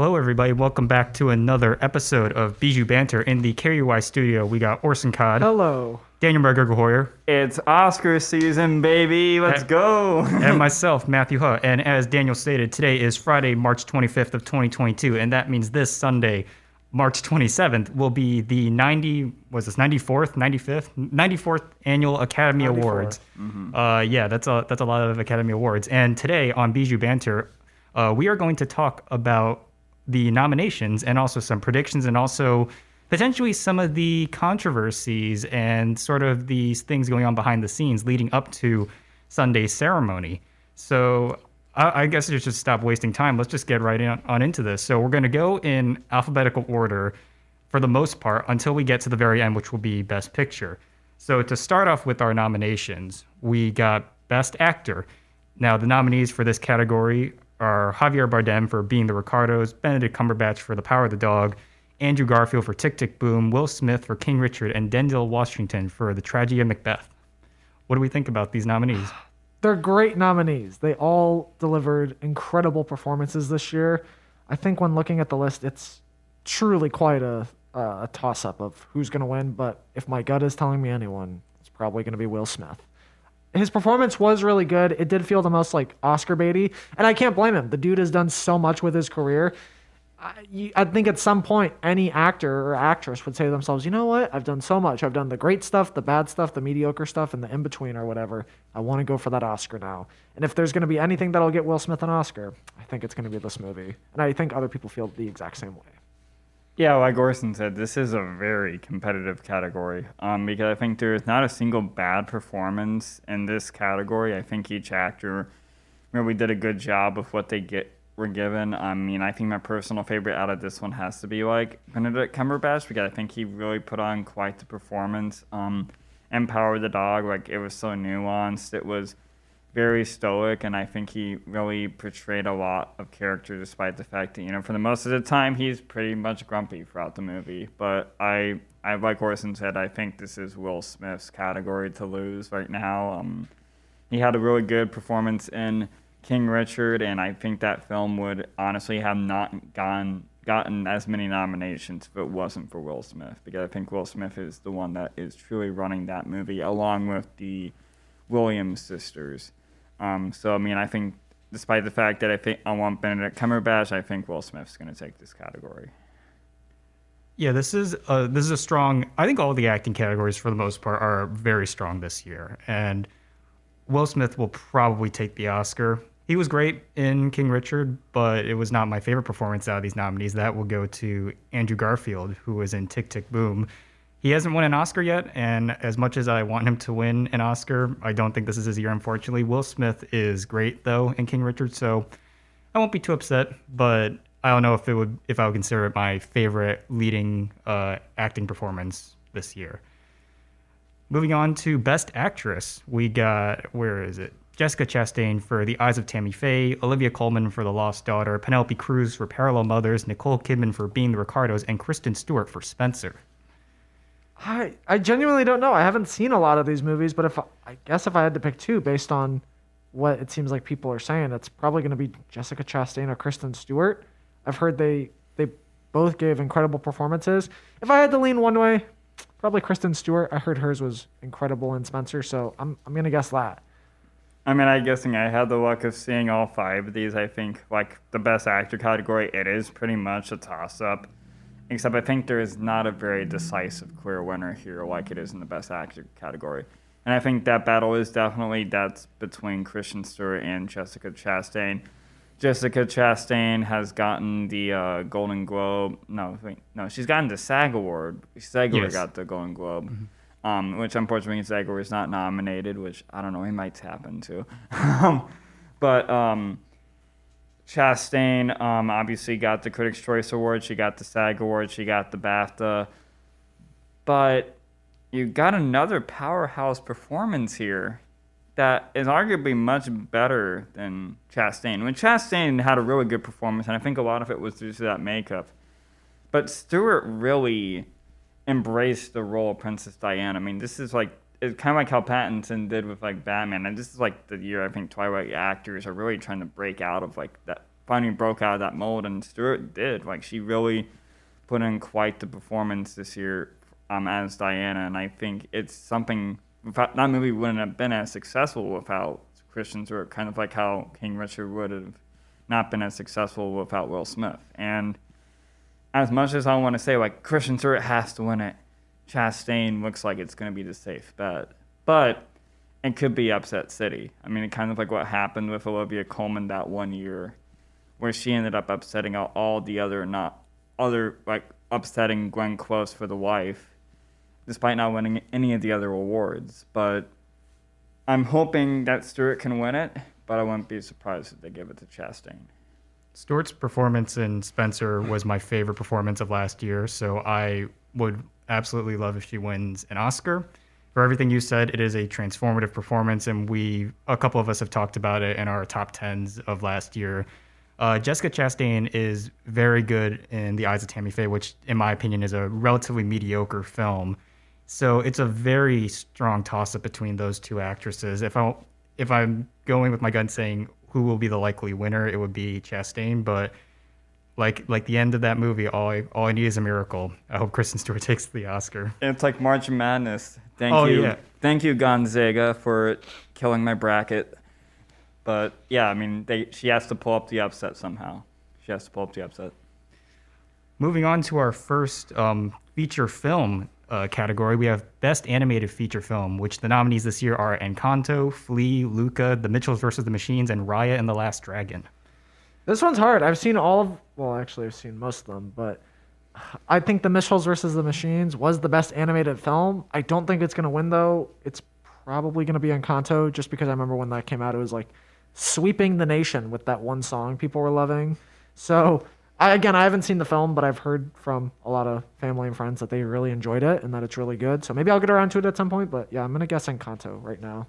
Hello, everybody. Welcome back to another episode of Bijou Banter. In the KUY studio, we got Orson Cod. Hello. Daniel Berger Hoyer. It's Oscar season, baby. Let's go. And myself, Matthew Hutt. And as Daniel stated, today is Friday, March 25th of 2022. And that means this Sunday, March 27th, will be the 94th Annual Academy Awards. Mm-hmm. That's a lot of Academy Awards. And today on Bijou Banter, we are going to talk about the nominations and also some predictions and also potentially some of the controversies and sort of these things going on behind the scenes leading up to Sunday's ceremony. So I guess we should stop wasting time. Let's just get right on into this. So we're going to go in alphabetical order for the most part until we get to the very end, which will be Best Picture. So to start off with our nominations, we got Best Actor. Now the nominees for this category are Javier Bardem for Being the Ricardos, Benedict Cumberbatch for The Power of the Dog, Andrew Garfield for Tick, Tick, Boom, Will Smith for King Richard, and Denzel Washington for The Tragedy of Macbeth. What do we think about these nominees? They're great nominees. They all delivered incredible performances this year. I think when looking at the list, it's truly quite a toss-up of who's going to win, but if my gut is telling me anyone, it's probably going to be Will Smith. His performance was really good. It did feel the most like Oscar baity, and I can't blame him. The dude has done so much with his career. I think at some point, any actor or actress would say to themselves, you know what? I've done so much. I've done the great stuff, the bad stuff, the mediocre stuff, and the in-between or whatever. I want to go for that Oscar now. And if there's going to be anything that'll get Will Smith an Oscar, I think it's going to be this movie. And I think other people feel the exact same way. Yeah, like Orson said, this is a very competitive category because I think there is not a single bad performance in this category. I think each actor really did a good job of what they were given. I mean, I think my personal favorite out of this one has to be like Benedict Cumberbatch because I think he really put on quite the performance. And Power of the Dog, like it was so nuanced, it was very stoic, and I think he really portrayed a lot of character despite the fact that, you know, for the most of the time he's pretty much grumpy throughout the movie. But I like Orson said, I think this is Will Smith's category to lose right now. He had a really good performance in King Richard, and I think that film would honestly have not gotten as many nominations if it wasn't for Will Smith, because I think Will Smith is the one that is truly running that movie along with the Williams sisters. So, I mean, I think despite the fact that I want Benedict Cumberbatch, I think Will Smith's going to take this category. Yeah, this is a strong... I think all the acting categories for the most part are very strong this year, and Will Smith will probably take the Oscar. He was great in King Richard, but it was not my favorite performance out of these nominees. That will go to Andrew Garfield, who was in Tick, Tick, Boom. He hasn't won an Oscar yet, and as much as I want him to win an Oscar, I don't think this is his year, unfortunately. Will Smith is great, though, in King Richard, so I won't be too upset, but I don't know if I would consider it my favorite leading acting performance this year. Moving on to Best Actress, we got, where is it? Jessica Chastain for The Eyes of Tammy Faye, Olivia Coleman for The Lost Daughter, Penelope Cruz for Parallel Mothers, Nicole Kidman for Being the Ricardos, and Kristen Stewart for Spencer. I genuinely don't know. I haven't seen a lot of these movies, but if I had to pick two based on what it seems like people are saying, it's probably going to be Jessica Chastain or Kristen Stewart. I've heard they both gave incredible performances. If I had to lean one way, probably Kristen Stewart. I heard hers was incredible in Spencer, so I'm going to guess that. I mean, I'm guessing I had the luck of seeing all five of these. I think, like, the Best Actor category, it is pretty much a toss-up, except I think there is not a very decisive clear winner here like it is in the Best Actor category. And I think that battle is definitely between Kristen Stewart and Jessica Chastain. Jessica Chastain has gotten the Golden Globe. No, she's gotten the SAG Award. Yes. Got the Golden Globe, mm-hmm. Which unfortunately SAG Award is not nominated, which I don't know, it might tap into. But Chastain obviously got the Critics' Choice Award. She got the SAG Award. She got the BAFTA. But you got another powerhouse performance here that is arguably much better than Chastain. When Chastain had a really good performance, and I think a lot of it was due to that makeup, but Stewart really embraced the role of Princess Diana. I mean, this is like, it's kind of like how Pattinson did with like Batman, and this is like the year I think Twilight actors are really trying to break out of like that finally broke out of that mold, and Stewart did. Like, she really put in quite the performance this year as Diana, and I think it's something that movie wouldn't have been as successful without Kristen Stewart, kind of like how King Richard would have not been as successful without Will Smith. And as much as I want to say, like, Kristen Stewart has to win it, Chastain looks like it's going to be the safe bet. But it could be upset city. I mean, it kind of like what happened with Olivia Coleman that one year, where she ended up upsetting out all the upsetting Glenn Close for The Wife, despite not winning any of the other awards. But I'm hoping that Stewart can win it, but I wouldn't be surprised if they give it to Chastain. Stewart's performance in Spencer was my favorite performance of last year, so I would absolutely love if she wins an Oscar. For everything you said, it is a transformative performance, and a couple of us have talked about it in our top 10s of last year. Jessica Chastain is very good in The Eyes of Tammy Faye, which, in my opinion, is a relatively mediocre film. So it's a very strong toss-up between those two actresses. If I'm going with my gut saying who will be the likely winner, it would be Chastain. But like the end of that movie, all I need is a miracle. I hope Kristen Stewart takes the Oscar. It's like March Madness. Thank you. Yeah. Thank you, Gonzaga, for killing my bracket. But yeah, I mean, she has to pull up the upset somehow. She has to pull up the upset. Moving on to our first feature film category, we have Best Animated Feature Film, which the nominees this year are Encanto, Flea, Luca, The Mitchells vs. the Machines, and Raya and the Last Dragon. This one's hard. I've seen most of them, but I think The Mitchells vs. the Machines was the best animated film. I don't think it's going to win, though. It's probably going to be Encanto, just because I remember when that came out, it was like sweeping the nation with that one song people were loving. So I haven't seen the film, but I've heard from a lot of family and friends that they really enjoyed it and that it's really good. So maybe I'll get around to it at some point, but yeah, I'm going to guess Encanto right now.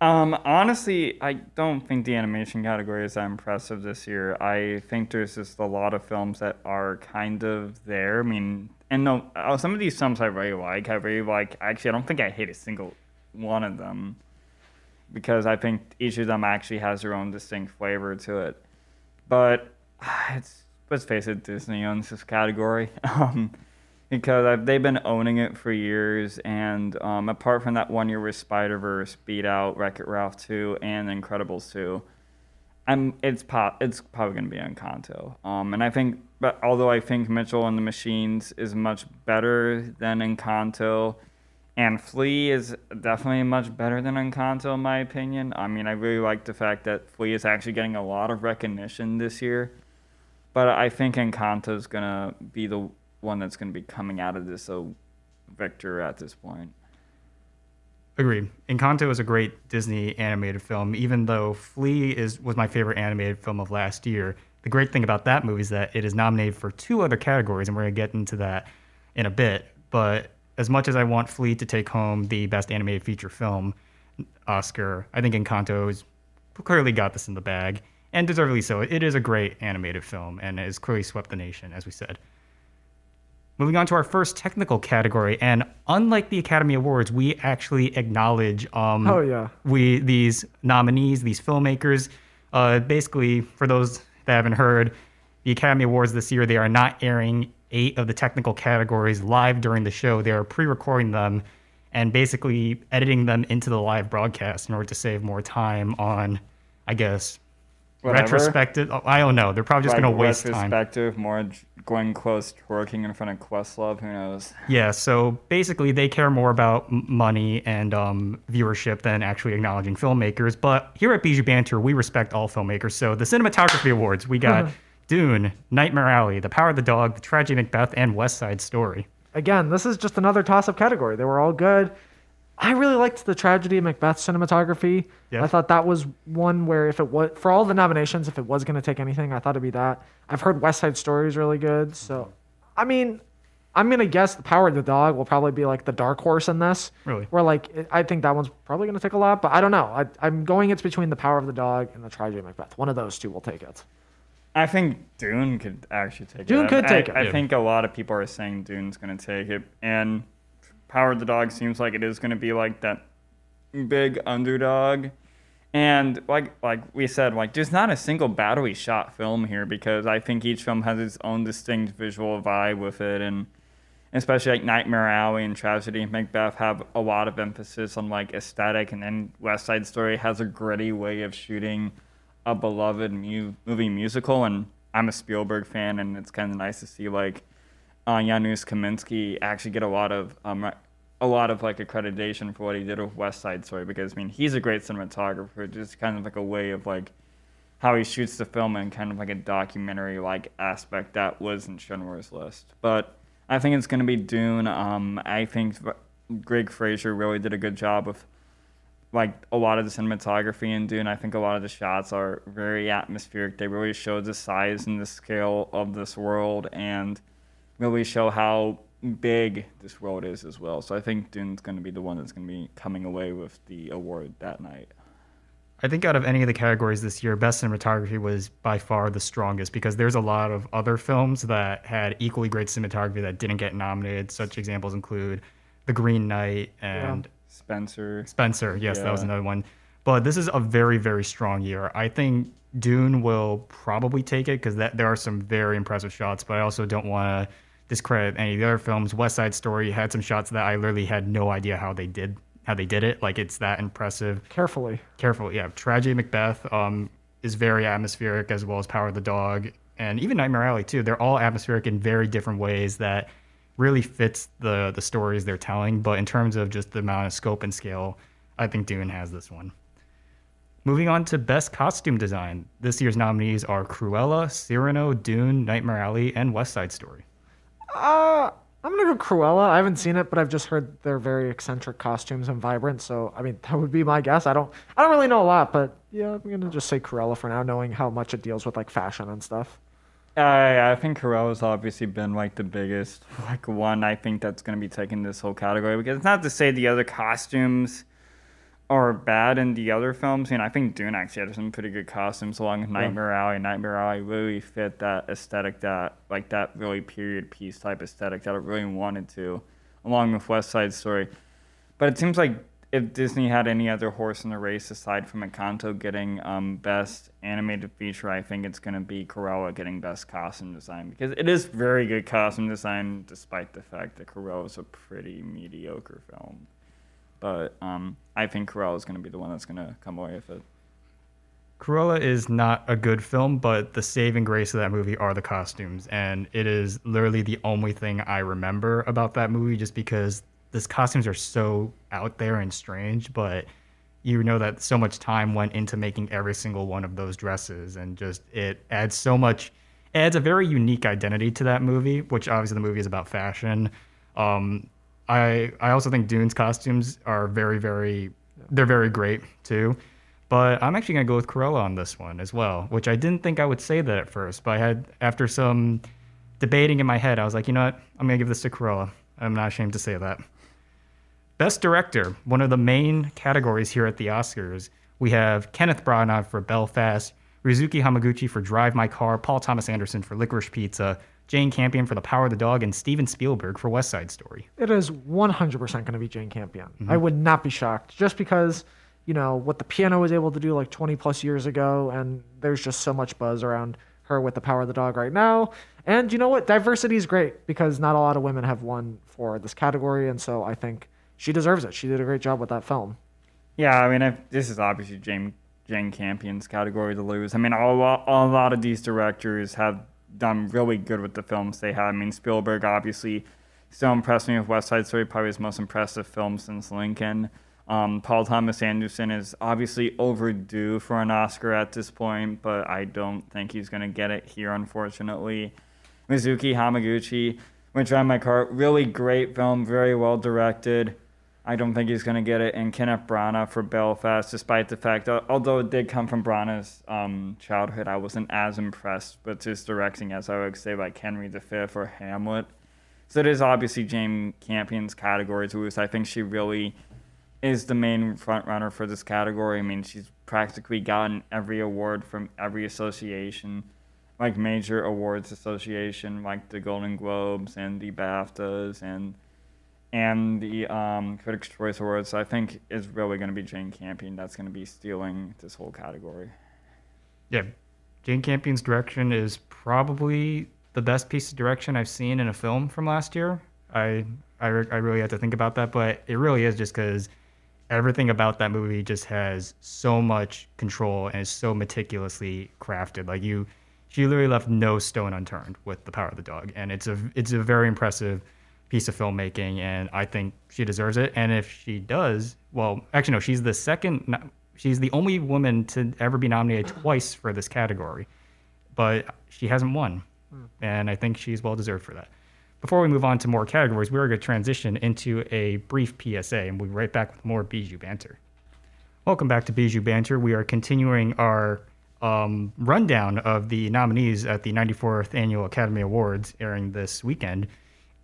Honestly, I don't think the animation category is that impressive this year. I think there's just a lot of films that are kind of there. I mean, some of these films I really like. Actually, I don't think I hate a single one of them, because I think each of them actually has their own distinct flavor to it. But let's face it, Disney owns this category because they've been owning it for years. And apart from that one year with Spider-Verse, Speed Out, Wreck-It Ralph 2, and Incredibles 2, it's probably going to be Encanto. Although I think Mitchell and the Machines is much better than Encanto, and Flea is definitely much better than Encanto, in my opinion. I mean, I really like the fact that Flea is actually getting a lot of recognition this year. But I think Encanto is going to be the one that's going to be coming out of this victor at this point. Agreed. Encanto is a great Disney animated film, even though Flea was my favorite animated film of last year. The great thing about that movie is that it is nominated for two other categories, and we're going to get into that in a bit. But as much as I want Flea to take home the Best Animated Feature Film Oscar, I think Encanto has clearly got this in the bag, and deservedly so. It is a great animated film, and it has clearly swept the nation, as we said. Moving on to our first technical category, and unlike the Academy Awards, we actually acknowledge these nominees, these filmmakers. Basically, for those that haven't heard, the Academy Awards this year, they are not airing 8 of the technical categories live during the show. They are pre-recording them and basically editing them into the live broadcast in order to save more time on, I guess, retrospective. I don't know. They're probably just going to waste time. Retrospective, more going close, working in front of Questlove. Who knows? Yeah. So basically, they care more about money and viewership than actually acknowledging filmmakers. But here at Bijou Banter, we respect all filmmakers. So the Cinematography Awards, we got Dune, Nightmare Alley, The Power of the Dog, The Tragedy of Macbeth, and West Side Story. Again, this is just another toss-up category. They were all good. I really liked The Tragedy of Macbeth cinematography. Yep. I thought that was one where, for all the nominations, if it was going to take anything, I thought it'd be that. I've heard West Side Story is really good. So, I mean, I'm going to guess The Power of the Dog will probably be like the dark horse in this. Really? Where I think that one's probably going to take a lot, but I don't know. I'm going it's between The Power of the Dog and The Tragedy of Macbeth. One of those two will take it. I think Dune could actually take it. I think a lot of people are saying Dune's going to take it. And Power of the Dog seems like it is going to be like that big underdog. And like we said, like there's not a single badly shot film here, because I think each film has its own distinct visual vibe with it, and especially like Nightmare Alley and Tragedy and Macbeth have a lot of emphasis on like aesthetic, and then West Side Story has a gritty way of shooting a beloved movie musical. And I'm a Spielberg fan, and it's kind of nice to see like Janusz Kaminski actually get a lot of like accreditation for what he did with West Side Story, because I mean he's a great cinematographer, just kind of like a way of like how he shoots the film and kind of like a documentary like aspect that was in Schindler's List. But I think it's going to be Dune. I think Greg Fraser really did a good job of like a lot of the cinematography in Dune. I think a lot of the shots are very atmospheric. They really show the size and the scale of this world, and really show how big this world is as well. So I think Dune's going to be the one that's going to be coming away with the award that night. I think out of any of the categories this year, Best Cinematography was by far the strongest, because there's a lot of other films that had equally great cinematography that didn't get nominated. Such examples include The Green Knight and... Yeah. Spencer, yes, yeah. That was another one. But this is a very, very strong year. I think Dune will probably take it, because there are some very impressive shots, but I also don't want to discredit any of the other films. West Side Story had some shots that I literally had no idea how they did it. Like, it's that impressive. Carefully, yeah. Tragedy Macbeth is very atmospheric, as well as Power of the Dog, and even Nightmare Alley too. They're all atmospheric in very different ways that really fits the stories they're telling. But in terms of just the amount of scope and scale, I think Dune has this one. Moving on to Best Costume Design. This year's nominees are Cruella, Cyrano, Dune, Nightmare Alley, and West Side Story. I'm going to go Cruella. I haven't seen it, but I've just heard they're very eccentric costumes and vibrant. So, I mean, that would be my guess. I don't really know a lot, but yeah, I'm going to just say Cruella for now, knowing how much it deals with like fashion and stuff. I think Cruella's obviously been like the biggest like one. I think that's going to be taking this whole category, because it's not to say the other costumes are bad in the other films. I mean, I think Dune actually had some pretty good costumes, along with Nightmare Alley. Nightmare Alley really fit that aesthetic, that really period piece type aesthetic that it really wanted to, along with West Side Story. But it seems like if Disney had any other horse in the race aside from Encanto getting Best Animated Feature, I think it's going to be Cruella getting Best Costume Design, because it is very good costume design, despite the fact that Cruella is a pretty mediocre film. But I think Cruella is going to be the one that's going to come away with it. Cruella is not a good film, but the saving grace of that movie are the costumes, and it is literally the only thing I remember about that movie, just because these costumes are so out there and strange, but you know that so much time went into making every single one of those dresses, and just it adds so much. It adds a very unique identity to that movie, which obviously the movie is about fashion. I also think Dune's costumes are very, very, they're very great too. But I'm actually going to go with Cruella on this one as well, which I didn't think I would say that at first, but I had, after some debating in my head, I was like, you know what, I'm going to give this to Cruella. I'm not ashamed to say that. Best Director, one of the main categories here at the Oscars, we have Kenneth Branagh for Belfast, Ryusuke Hamaguchi for Drive My Car, Paul Thomas Anderson for Licorice Pizza, Jane Campion for The Power of the Dog, and Steven Spielberg for West Side Story. It is 100% going to be Jane Campion. Mm-hmm. I would not be shocked, just because, you know, what the piano was able to do like 20-plus years ago, and there's just so much buzz around her with The Power of the Dog right now. And you know what? Diversity is great, because not a lot of women have won for this category, and so I think she deserves it. She did a great job with that film. Yeah, I mean, this is obviously Jane Campion's category to lose. I mean, a lot of these directors have done really good with the films they had. I mean, Spielberg obviously still impressed me with West Side Story, probably his most impressive film since Lincoln. Paul Thomas Anderson is obviously overdue for an Oscar at this point, but I don't think he's going to get it here, unfortunately. Ryusuke Hamaguchi, which Drive My Car, really great film, very well directed. I don't think he's going to get it. And Kenneth Branagh for Belfast, despite the fact, although it did come from Branagh's childhood, I wasn't as impressed with his directing as I would say like Henry V or Hamlet. So it is obviously Jane Campion's category to lose. I think she really is the main frontrunner for this category. I mean, she's practically gotten every award from every association, like major awards association, like the Golden Globes and the BAFTAs and and the Critics' Choice Awards, I think is really going to be Jane Campion that's going to be stealing this whole category. Yeah, Jane Campion's direction is probably the best piece of direction I've seen in a film from last year. I really had to think about that, but it really is just because everything about that movie just has so much control and is so meticulously crafted. Like she literally left no stone unturned with The Power of the Dog, and it's a very impressive piece of filmmaking, and I think she deserves it. And if she does, well, actually no, she's the only woman to ever be nominated twice for this category, but she hasn't won, and I think she's well deserved for that. Before we move on to more categories, we're going to transition into a brief PSA, and we'll be right back with more Bijou Banter. Welcome back to Bijou Banter. We are continuing our rundown of the nominees at the 94th Annual Academy Awards airing this weekend,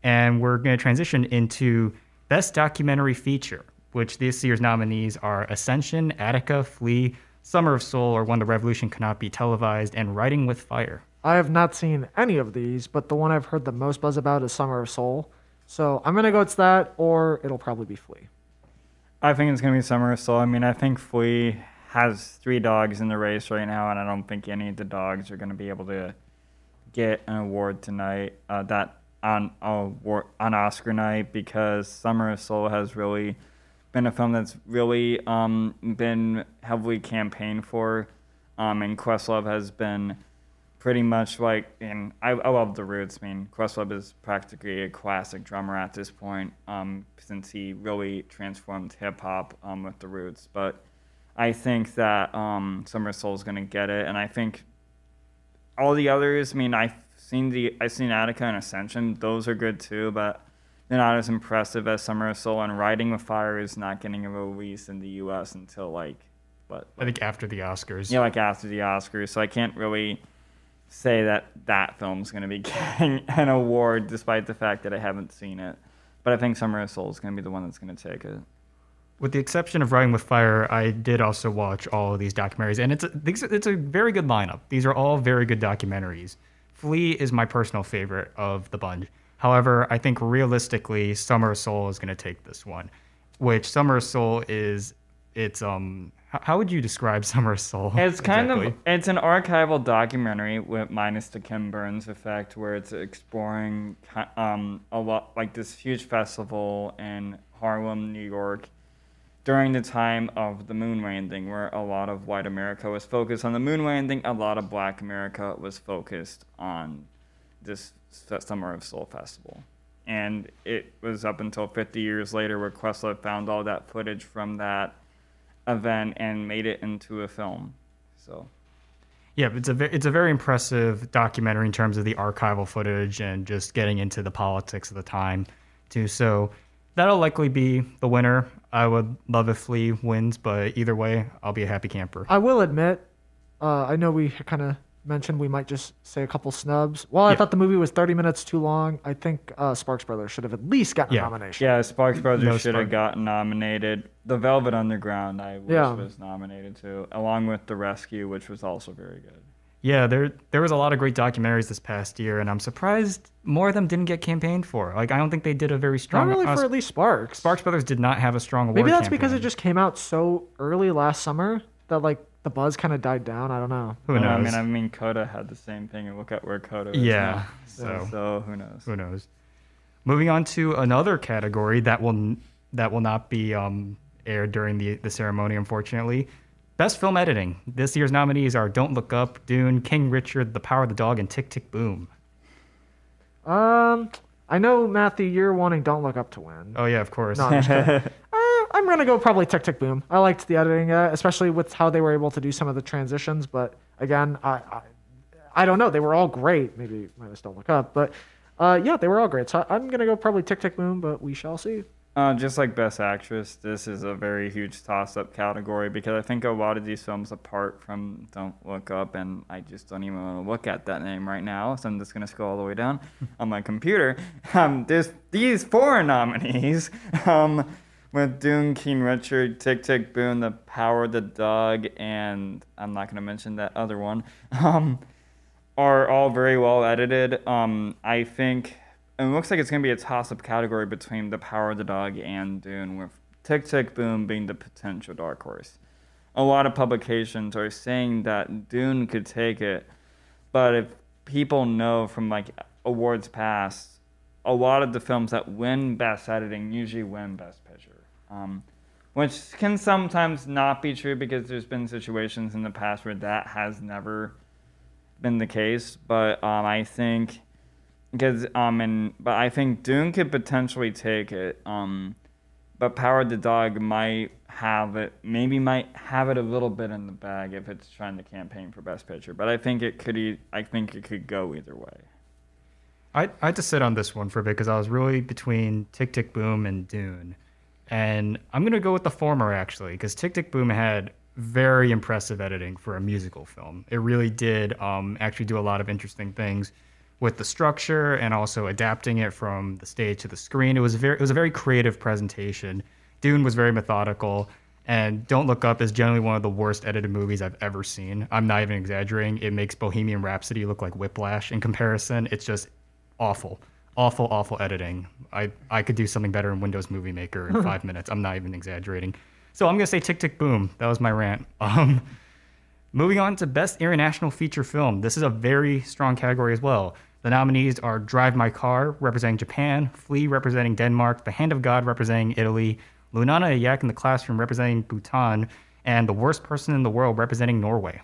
and we're going to transition into Best Documentary Feature, which this year's nominees are Ascension, Attica, Flea, Summer of Soul, or When the Revolution Cannot Be Televised, and Writing with Fire. I have not seen any of these, but the one I've heard the most buzz about is Summer of Soul. So I'm going to go it's that, or it'll probably be Flea. I think it's going to be Summer of Soul. I mean, I think Flea has three dogs in the race right now, and I don't think any of the dogs are going to be able to get an award tonight on Oscar night, because Summer of Soul has really been a film that's really been heavily campaigned for, and Questlove has been... pretty much like, and I love the roots. I mean, Questlove is practically a classic drummer at this point, since he really transformed hip hop with the roots. But I think that Summer Soul's gonna get it, and I think all the others. I mean, I've seen Attica and Ascension; those are good too, but they're not as impressive as Summer Soul. And Riding with Fire is not getting a release in the U.S. until I think after the Oscars. Yeah, after the Oscars. So I can't really say that film's going to be getting an award, despite the fact that I haven't seen it. But I think Summer of Soul is going to be the one that's going to take it. With the exception of Riding with Fire, I did also watch all of these documentaries, and it's a very good lineup. These are all very good documentaries. Flea is my personal favorite of the bunch. However, I think realistically, Summer of Soul is going to take this one, which Summer of Soul is, how would you describe Summer of Soul? It's it's an archival documentary with minus the Ken Burns effect, where it's exploring a lot like this huge festival in Harlem, New York, during the time of the moon landing, where a lot of white America was focused on the moon landing, a lot of black America was focused on this Summer of Soul festival. And it was up until 50 years later where Questlove found all that footage from that event and made it into a film. So yeah, it's a very impressive documentary in terms of the archival footage and just getting into the politics of the time too, so that'll likely be the winner. I would love if Flea wins, but either way I'll be a happy camper. I will admit, I know we kind of mentioned we might just say a couple snubs. Well, I thought the movie was 30 minutes too long. I think Sparks Brothers should have at least gotten a nomination. Yeah, Sparks Brothers should have gotten nominated. The Velvet Underground, I wish, was nominated too, along with The Rescue, which was also very good. Yeah, there was a lot of great documentaries this past year, and I'm surprised more of them didn't get campaigned for. Like, I don't think they did a very strong... Not really for at least Sparks. Sparks Brothers did not have a strong award Maybe that's campaign. Because it just came out so early last summer that, like, the buzz kind of died down. I don't know. Who knows? I mean, Coda had the same thing, and look at where Coda is now. So who knows? Who knows? Moving on to another category that will not be aired during the ceremony, unfortunately. Best Film Editing. This year's nominees are Don't Look Up, Dune, King Richard, The Power of the Dog, and Tick Tick Boom. I know, Matthew, you're wanting Don't Look Up to win. Oh yeah, of course. No, I'm just kidding. I'm going to go probably Tick Tick Boom. I liked the editing, especially with how they were able to do some of the transitions. But again, I don't know. They were all great. Maybe minus Don't Look Up. But yeah, they were all great. So I'm going to go probably Tick Tick Boom, but we shall see. Just like Best Actress, this is a very huge toss-up category, because I think a lot of these films, apart from Don't Look Up, and I just don't even want to look at that name right now, so I'm just going to scroll all the way down on my computer. There's these four nominees. With Dune, King Richard, Tick Tick Boom, The Power of the Dog, and I'm not going to mention that other one, are all very well edited. I think And it looks like it's going to be a toss-up category between The Power of the Dog and Dune, with Tick, Tick, Boom being the potential dark horse. A lot of publications are saying that Dune could take it, but if people know from like awards past, a lot of the films that win Best Editing usually win Best Picture, which can sometimes not be true because there's been situations in the past where that has never been the case. But I think... But I think Dune could potentially take it, but Power of the Dog might have it, a little bit in the bag if it's trying to campaign for Best Picture. But I think it could. I think it could go either way. I had to sit on this one for a bit because I was really between Tick Tick Boom and Dune, and I'm gonna go with the former actually because Tick Tick Boom had very impressive editing for a musical film. It really did actually do a lot of interesting things with the structure and also adapting it from the stage to the screen. It was a very creative presentation. Dune was very methodical, and Don't Look Up is generally one of the worst edited movies I've ever seen. I'm not even exaggerating. It makes Bohemian Rhapsody look like Whiplash in comparison. It's just awful, awful, awful editing. I could do something better in Windows Movie Maker in 5 minutes. I'm not even exaggerating. So I'm gonna say Tick Tick Boom. That was my rant. Moving on to Best International Feature Film. This is a very strong category as well. The nominees are Drive My Car, representing Japan, Flea, representing Denmark, The Hand of God, representing Italy, Lunana, a Yak in the Classroom, representing Bhutan, and The Worst Person in the World, representing Norway.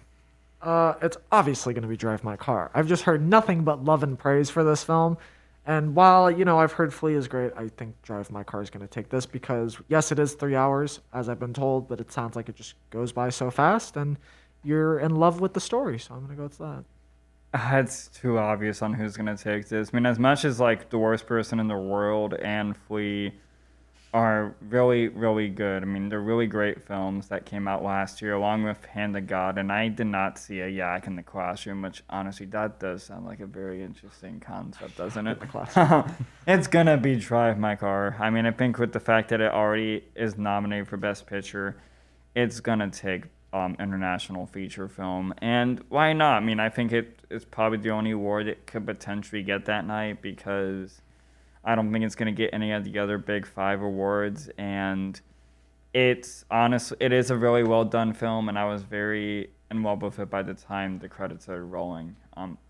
It's obviously going to be Drive My Car. I've just heard nothing but love and praise for this film. And while, you know, I've heard Flea is great, I think Drive My Car is going to take this because, yes, it is 3 hours, as I've been told, but it sounds like it just goes by so fast, and you're in love with the story, so I'm going to go with that. It's too obvious on who's going to take this. I mean, as much as, like, The Worst Person in the World and Flea are really, really good. I mean, they're really great films that came out last year, along with Hand of God. And I did not see a Yak in the Classroom, which, honestly, that does sound like a very interesting concept, doesn't it? It's going to be Drive My Car. I mean, I think with the fact that it already is nominated for Best Picture, it's going to take international feature film, and why not? I mean, I think it's probably the only award it could potentially get that night because I don't think it's going to get any of the other big five awards. And it's honestly, it is a really well done film, and I was very in love with it by the time the credits started rolling.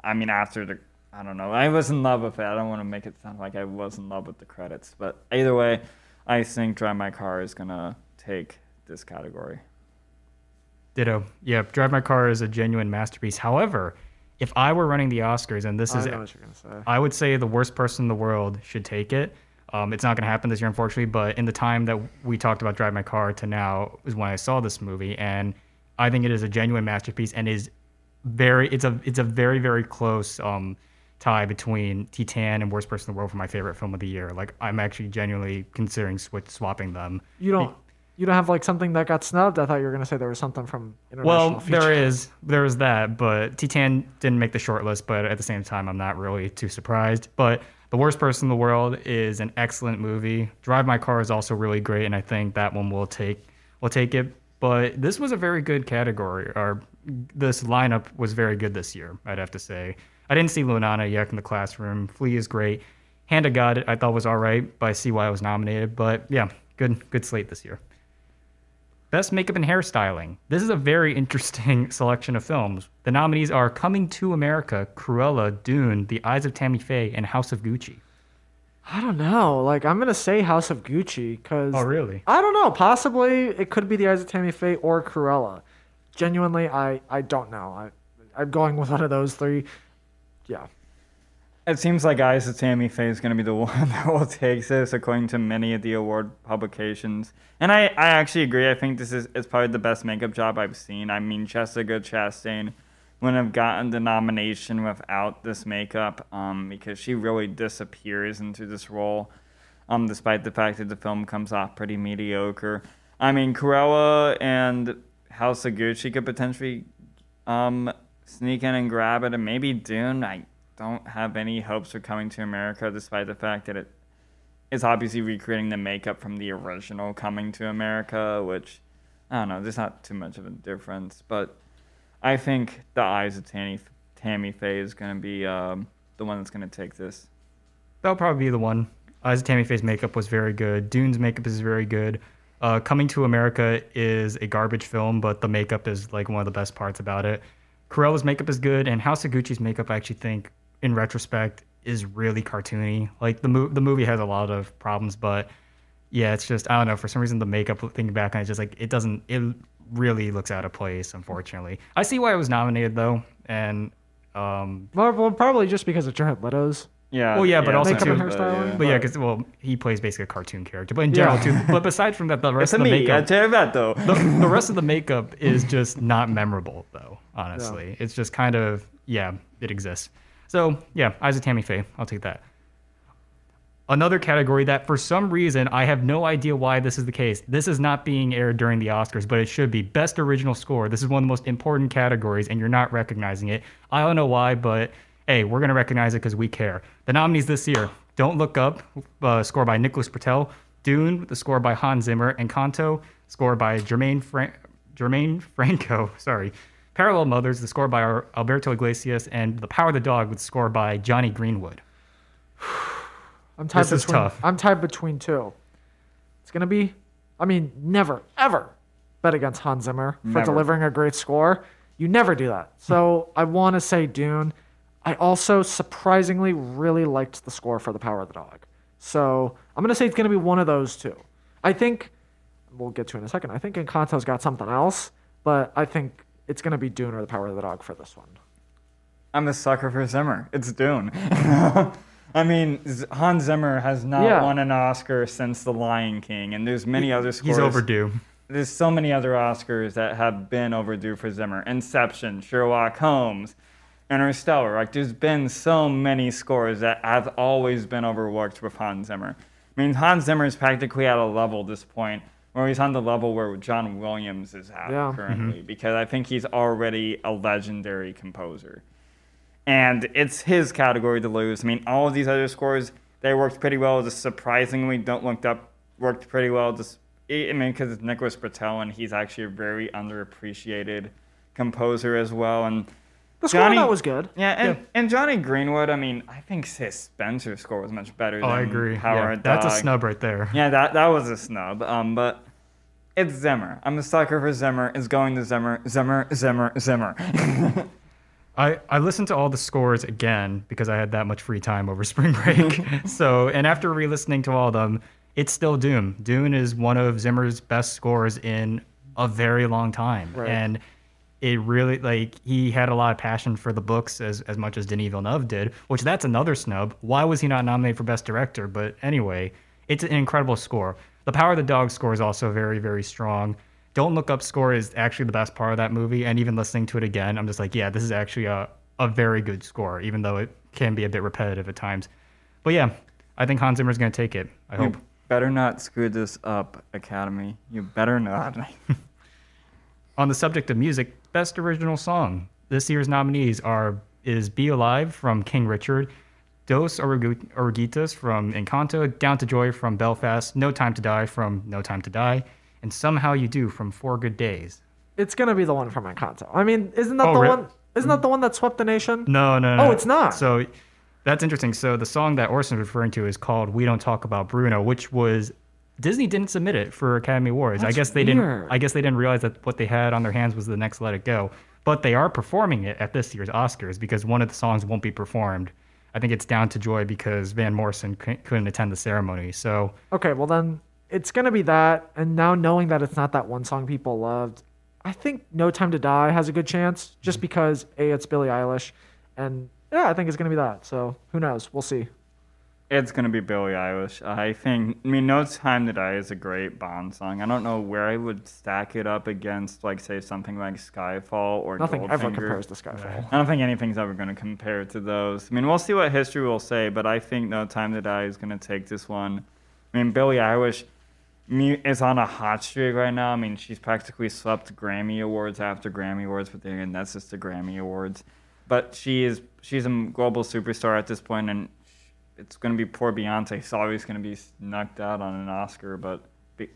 I mean, after the, I don't know, I was in love with it. I don't want to make it sound like I was in love with the credits, but either way, I think Drive My Car is going to take this category. Ditto. Yeah, Drive My Car is a genuine masterpiece. However, if I were running the Oscars, and this is, I know what you're gonna say. I would say The Worst Person in the World should take it. It's not going to happen this year, unfortunately, but in the time that we talked about Drive My Car to now is when I saw this movie, and I think it is a genuine masterpiece and is very. It's a very, very close tie between Titan and Worst Person in the World for my favorite film of the year. Like, I'm actually genuinely considering swapping them. You don't have, like, something that got snubbed? I thought you were going to say there was something from international feature. Well, there is that, but Titan didn't make the shortlist, but at the same time, I'm not really too surprised. But The Worst Person in the World is an excellent movie. Drive My Car is also really great, and I think that one will take it. But this was a very good category, or this lineup was very good this year, I'd have to say. I didn't see Lunana yet in the Classroom. Flea is great. Hand of God, I thought was all right, but I see why it was nominated. But, yeah, good slate this year. Best Makeup and Hairstyling. This is a very interesting selection of films. The nominees are Coming to America, Cruella, Dune, The Eyes of Tammy Faye, and House of Gucci. I don't know. Like, I'm going to say House of Gucci because... Oh, really? I don't know. Possibly it could be The Eyes of Tammy Faye or Cruella. Genuinely, I don't know. I'm going with one of those three. Yeah. It seems like Eyes of Tammy Faye is going to be the one that will take this, according to many of the award publications. And I actually agree. I think this is probably the best makeup job I've seen. I mean, Jessica Chastain wouldn't have gotten the nomination without this makeup because she really disappears into this role, despite the fact that the film comes off pretty mediocre. I mean, Cruella and House of Gucci could potentially sneak in and grab it, and maybe Dune. I don't have any hopes for Coming to America, despite the fact that it is obviously recreating the makeup from the original Coming to America, which, I don't know, there's not too much of a difference. But I think The Eyes of Tammy Faye is going to be the one that's going to take this. that'll probably be the one. Izatami Faye's makeup was very good. Dune's makeup is very good. Coming to America is a garbage film, but the makeup is like one of the best parts about it. Corella's makeup is good, and House of Gucci's makeup, I actually think, in retrospect, is really cartoony. Like, the movie has a lot of problems, but yeah, it's just, I don't know, for some reason the makeup, thinking back on it, just like, it doesn't, it really looks out of place, unfortunately. I see why it was nominated, though, and well, probably just because of Jared Leto's. Yeah. Well, yeah, but also too. But yeah, because well, he plays basically a cartoon character. But in general too. But aside from that, the rest of the makeup. The rest of the makeup is just not memorable, though. Honestly, it's just kind of it exists. So yeah, Izatami Faye, I'll take that. Another category that for some reason I have no idea why this is the case. This is not being aired during the Oscars, but it should be. Best Original Score. This is one of the most important categories, and you're not recognizing it. I don't know why, but hey, we're going to recognize it because we care. The nominees this year, Don't Look Up, score by Nicholas Patel, Dune, the score by Hans Zimmer, Encanto, score by Jermaine Franco, sorry. Parallel Mothers, the score by Alberto Iglesias, and The Power of the Dog, with score by Johnny Greenwood. This is tough. I'm tied between two. It's going to be, I mean, never, ever bet against Hans Zimmer for delivering a great score. You never do that. So I want to say Dune. I also surprisingly really liked the score for The Power of the Dog. So I'm going to say it's going to be one of those two. I think, we'll get to it in a second, I think Encanto's got something else, but I think it's going to be Dune or The Power of the Dog for this one. I'm a sucker for Zimmer. It's Dune. I mean, Hans Zimmer has not won an Oscar since The Lion King, and there's many other scores. He's overdue. There's so many other Oscars that have been overdue for Zimmer. Inception, Sherlock Holmes, Interstellar. Like, there's been so many scores that have always been overworked with Hans Zimmer. I mean, Hans Zimmer is practically at a level at this point where he's on the level where John Williams is at currently, because I think he's already a legendary composer. And it's his category to lose. I mean, all of these other scores, they worked pretty well. Just surprisingly, Don't Look Up worked pretty well. Just, I mean, because it's Nicholas Patel, and he's actually a very underappreciated composer as well. And the score on that was good. Yeah, and Johnny Greenwood, I mean, I think his Spencer score was much better than I agree. Power of the Dog. That's a snub right there. Yeah, that was a snub. But it's Zimmer. I'm a sucker for Zimmer. It's going to Zimmer. Zimmer, Zimmer, Zimmer. I listened to all the scores again because I had that much free time over spring break. And after re-listening to all of them, it's still Dune. Dune is one of Zimmer's best scores in a very long time. Right. And it really, like, he had a lot of passion for the books as much as Denis Villeneuve did, which that's another snub. Why was he not nominated for Best Director? But anyway, it's an incredible score. The Power of the Dog score is also very, very strong. Don't Look Up score is actually the best part of that movie, and even listening to it again, I'm just like, yeah, this is actually a very good score, even though it can be a bit repetitive at times. But yeah, I think Hans Zimmer's going to take it, I hope. You better not screw this up, Academy. You better not. On the subject of music, Best Original Song. This year's nominees is Be Alive from King Richard, Dos Oruguitas from Encanto, Down to Joy from Belfast, No Time to Die from No Time to Die, and Somehow You Do from 4 Good Days. It's going to be the one from Encanto. I mean, isn't that one? Isn't that the one that swept the nation? No. Oh, it's not. So that's interesting. So the song that Orson is referring to is called We Don't Talk About Bruno, which was Disney didn't submit it for Academy Awards. That's weird. I guess they didn't realize that what they had on their hands was the next Let It Go. But they are performing it at this year's Oscars because one of the songs won't be performed. I think it's Down to Joy because Van Morrison couldn't attend the ceremony. So okay, well then it's going to be that, and now knowing that it's not that one song people loved, I think No Time to Die has a good chance just because, A, it's Billie Eilish, and yeah, I think it's going to be that. So who knows? We'll see. It's going to be Billie Eilish. I mean, No Time to Die is a great Bond song. I don't know where I would stack it up against, like, say, something like Skyfall or Nothing Goldfinger. Ever compares to Skyfall. I don't think anything's ever going to compare to those. I mean, we'll see what history will say, but I think No Time to Die is going to take this one. I mean, Billie Eilish is on a hot streak right now. I mean, she's practically swept Grammy Awards after Grammy Awards, but again, that's just the Grammy Awards. But she's a global superstar at this point, and it's going to be poor Beyonce. She's always going to be knocked out on an Oscar, but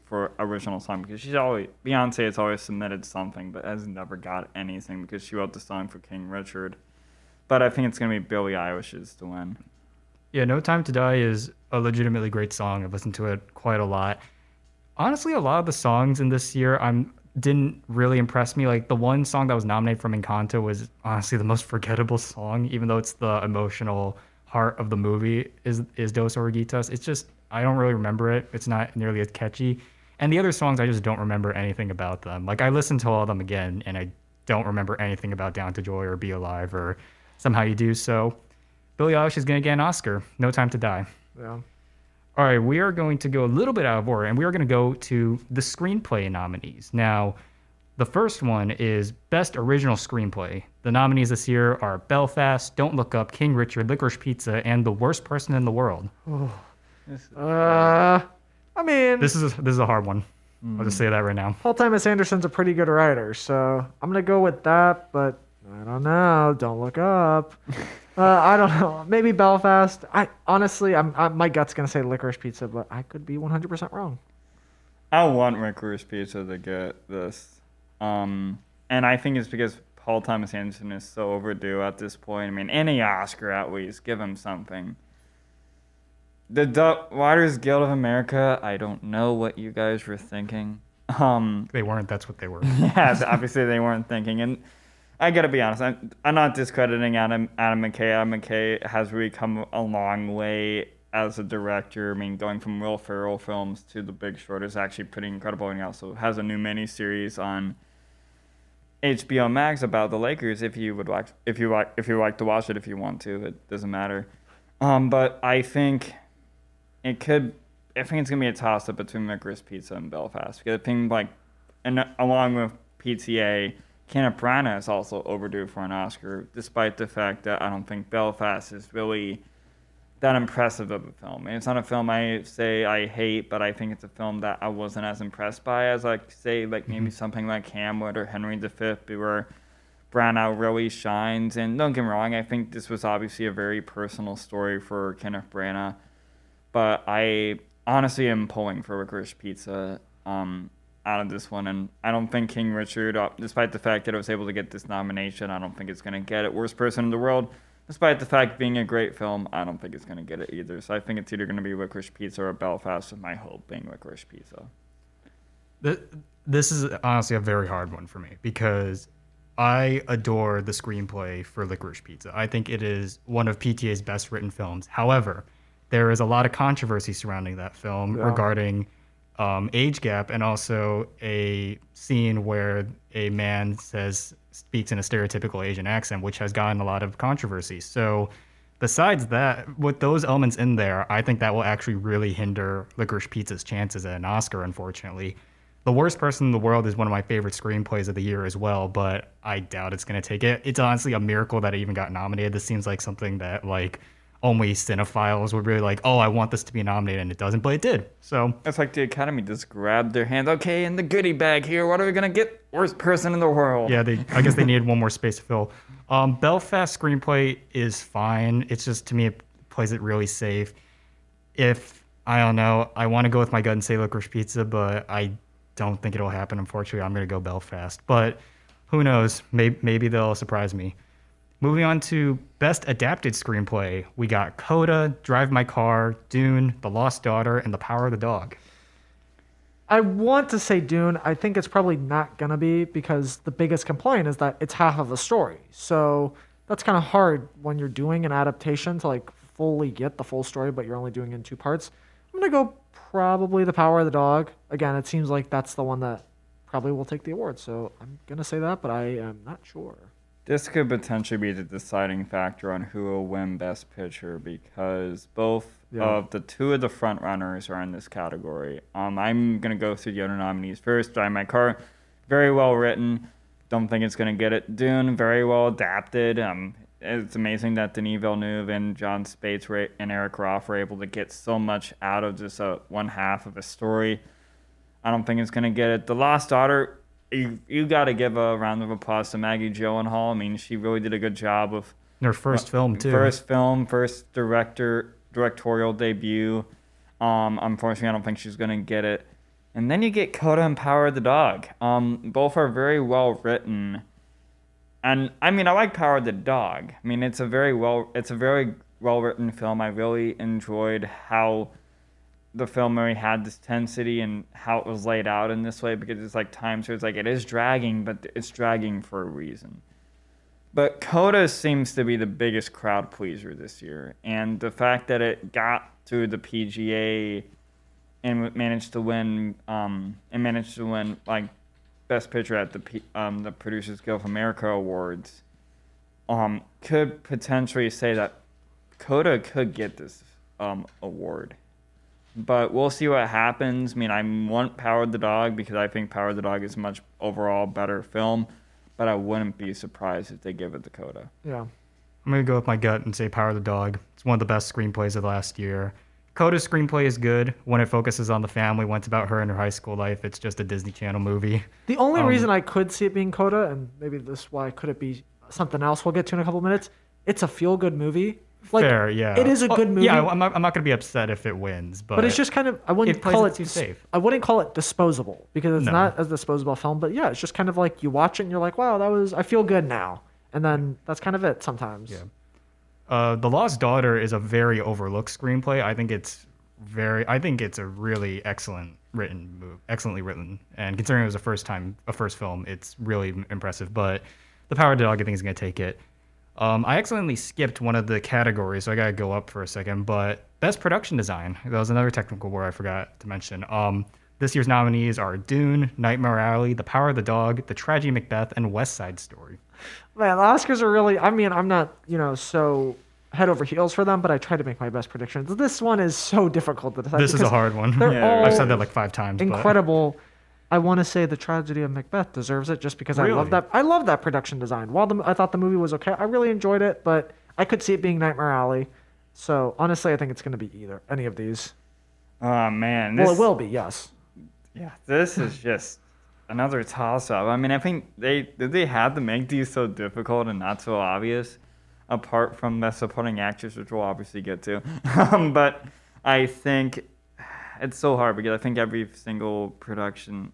for original song, because Beyonce has always submitted something, but has never got anything because she wrote the song for King Richard. But I think it's going to be Billie Eilish's to win. Yeah, No Time to Die is a legitimately great song. I've listened to it quite a lot. Honestly, a lot of the songs in this year didn't really impress me. Like, the one song that was nominated from Encanto was honestly the most forgettable song, even though it's the emotional heart of the movie, is Dos Oruguitas. It's just, I don't really remember it. It's not nearly as catchy. And the other songs, I just don't remember anything about them. Like, I listened to all of them again, and I don't remember anything about Down to Joy or Be Alive or Somehow You Do. So Billie Eilish is going to get an Oscar. No Time to Die. Yeah. All right, we are going to go a little bit out of order, and we are going to go to the screenplay nominees. Now, the first one is Best Original Screenplay. The nominees this year are Belfast, Don't Look Up, King Richard, Licorice Pizza, and The Worst Person in the World. This is a hard one. I'll just say that right now. Paul Thomas Anderson's a pretty good writer, so I'm going to go with that, but I don't know. Don't Look Up. I don't know. Maybe Belfast. My gut's going to say Licorice Pizza, but I could be 100% wrong. I want Licorice Pizza to get this. And I think it's because Paul Thomas Anderson is so overdue at this point. I mean, any Oscar at least. Give him something. The Writers Guild of America, I don't know what you guys were thinking. They weren't. That's what they were. Yeah, obviously they weren't thinking. And I gotta be honest, I'm not discrediting Adam McKay. Adam McKay has really come a long way as a director. I mean, going from Will Ferrell films to The Big Short is actually pretty incredible, and he also has a new miniseries on HBO Max about the Lakers. If you like to watch it, if you want to, it doesn't matter. But I think it's gonna be a toss up between Licorice Pizza and Belfast, because I think, like, and along with PTA, Kenneth Branagh is also overdue for an Oscar, despite the fact that I don't think Belfast is really that impressive of a film. And it's not a film I say I hate, but I think it's a film that I wasn't as impressed by as, like, say, like maybe something like Hamlet or Henry V, where Branagh really shines. And don't get me wrong, I think this was obviously a very personal story for Kenneth Branagh, but I honestly am pulling for Licorice Pizza out of this one, and I don't think King Richard, despite the fact that it was able to get this nomination, I don't think it's going to get it. Worst Person in the World, despite the fact being a great film, I don't think it's going to get it either. So I think it's either going to be Licorice Pizza or Belfast, with my hope being Licorice Pizza. This is honestly a very hard one for me, because I adore the screenplay for Licorice Pizza. I think it is one of PTA's best written films. However, there is a lot of controversy surrounding that film regarding age gap, and also a scene where a man speaks in a stereotypical Asian accent, which has gotten a lot of controversy. So besides that, with those elements in there, I think that will actually really hinder Licorice Pizza's chances at an Oscar, unfortunately. The Worst Person in the World is one of my favorite screenplays of the year as well, but I doubt it's going to take it. It's honestly a miracle that it even got nominated. This seems like something that, like, only cinephiles would really like, oh, I want this to be nominated, and it doesn't, but it did. So it's like the Academy just grabbed their hands. Okay, in the goodie bag here, what are we gonna get? Worst Person in the World. Yeah, I guess they needed one more space to fill. Belfast screenplay is fine. It's just, to me, it plays it really safe. If I don't know, I want to go with my gut and say Licorice Pizza, but I don't think it'll happen. Unfortunately, I'm gonna go Belfast. But who knows? Maybe they'll surprise me. Moving on to Best Adapted Screenplay, we got Coda, Drive My Car, Dune, The Lost Daughter, and The Power of the Dog. I want to say Dune. I think it's probably not going to be, because the biggest complaint is that it's half of the story. So that's kind of hard when you're doing an adaptation to, like, fully get the full story, but you're only doing it in two parts. I'm going to go probably The Power of the Dog. Again, it seems like that's the one that probably will take the award. So I'm going to say that, but I am not sure. This could potentially be the deciding factor on who will win Best Picture, because both of the two of the front runners are in this category. I'm going to go through the other nominees first. Drive My Car, very well written. Don't think it's going to get it. Dune, very well adapted. It's amazing that Denis Villeneuve and John Spates and Eric Roth were able to get so much out of just one half of a story. I don't think it's going to get it. The Lost Daughter, You got to give a round of applause to Maggie Gyllenhaal. I mean, she really did a good job of her first film too. First film, first directorial debut. Unfortunately, I don't think she's gonna get it. And then you get Coda and Power of the Dog. Both are very well written, and I mean, I like Power of the Dog. I mean, it's a very well-written film. I really enjoyed how the film already had this tensity and how it was laid out in this way, because it's like times where it's like it is dragging, but it's dragging for a reason. But CODA seems to be the biggest crowd pleaser this year, and the fact that it got to the PGA and managed to win like Best Picture at the Producers Guild of America Awards, could potentially say that CODA could get this award. But we'll see what happens. I mean, I want Power of the Dog because I think Power of the Dog is a much overall better film, but I wouldn't be surprised if they give it to CODA. Yeah. I'm going to go with my gut and say Power of the Dog. It's one of the best screenplays of the last year. CODA's screenplay is good when it focuses on the family, when it's about her and her high school life. It's just a Disney Channel movie. The only reason I could see it being CODA, and maybe this is why could it be something else we'll get to in a couple minutes, it's a feel-good movie. Like, fair, yeah. It is a good movie. Yeah, I'm not going to be upset if it wins, but it's just kind of I wouldn't call it disposable because it's not a disposable film. But yeah, it's just kind of like you watch it and you're like, wow, I feel good now, and then that's kind of it sometimes. Yeah. The Lost Daughter is a very overlooked screenplay. I think it's a really excellently written, and considering it was a first film, it's really impressive. But The Power of the Dog, I think, is going to take it. I accidentally skipped one of the categories, so I gotta go up for a second, but Best Production Design, that was another technical word I forgot to mention. This year's nominees are Dune, Nightmare Alley, The Power of the Dog, The Tragedy of Macbeth, and West Side Story. Man, the Oscars are really, I mean, I'm not, so head over heels for them, but I try to make my best predictions. This one is so difficult to decide. This is a hard one. Yeah. I've said that like 5 times. Incredible. But I want to say The Tragedy of Macbeth deserves it just because really? I love that production design. While I thought the movie was okay, I really enjoyed it, but I could see it being Nightmare Alley. So honestly, I think it's going to be any of these. Oh, man. Well, it will be, yes. Yeah, this is just another toss-up. I mean, I think they had to make these so difficult and not so obvious, apart from the supporting actress, which we'll obviously get to. But I think it's so hard because I think every single production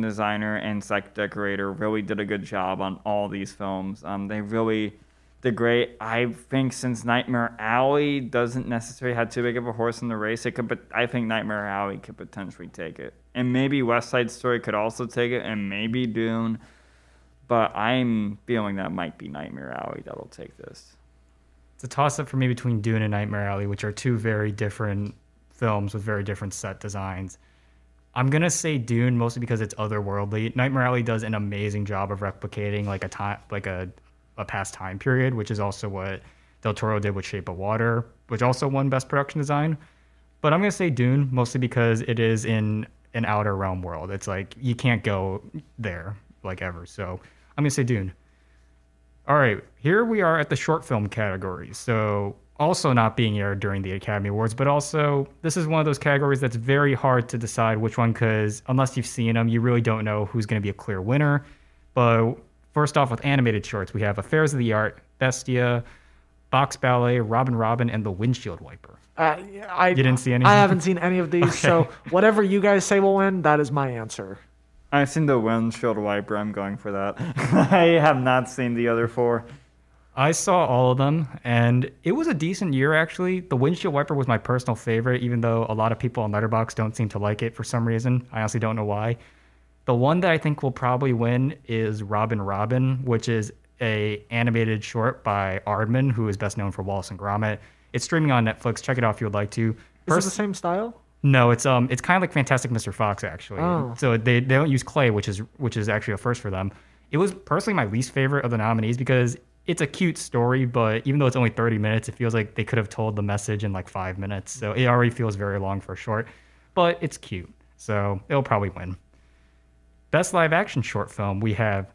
designer and set decorator really did a good job on all these films. They really did great. I think since Nightmare Alley doesn't necessarily have too big of a horse in the race, I think Nightmare Alley could potentially take it. And maybe West Side Story could also take it, and maybe Dune. But I'm feeling that might be Nightmare Alley that'll take this. It's a toss-up for me between Dune and Nightmare Alley, which are 2 very different films with very different set designs. I'm going to say Dune mostly because it's otherworldly. Nightmare Alley does an amazing job of replicating a past time period, which is also what Del Toro did with Shape of Water, which also won Best Production Design. But I'm going to say Dune mostly because it is in an outer realm world. It's like you can't go there ever. So I'm going to say Dune. All right, here we are at the short film category. So also not being aired during the Academy Awards, but also this is one of those categories that's very hard to decide which one, because unless you've seen them, you really don't know who's going to be a clear winner. But first off, with animated shorts, we have Affairs of the Art, Bestia, Box Ballet, Robin Robin, and The Windshield Wiper. You didn't see any? I haven't seen any of these, okay. So whatever you guys say will win, that is my answer. I've seen The Windshield Wiper. I'm going for that. I have not seen the other 4. I saw all of them, and it was a decent year, actually. The Windshield Wiper was my personal favorite, even though a lot of people on Letterboxd don't seem to like it for some reason. I honestly don't know why. The one that I think will probably win is Robin Robin, which is an animated short by Aardman, who is best known for Wallace and Gromit. It's streaming on Netflix. Check it out if you would like to. Is it the same style? No, it's kind of like Fantastic Mr. Fox, actually. Oh. So they don't use clay, which is actually a first for them. It was personally my least favorite of the nominees because it's a cute story, but even though it's only 30 minutes, it feels like they could have told the message in like 5 minutes. So it already feels very long for a short, but it's cute. So it'll probably win. Best live action short film, we have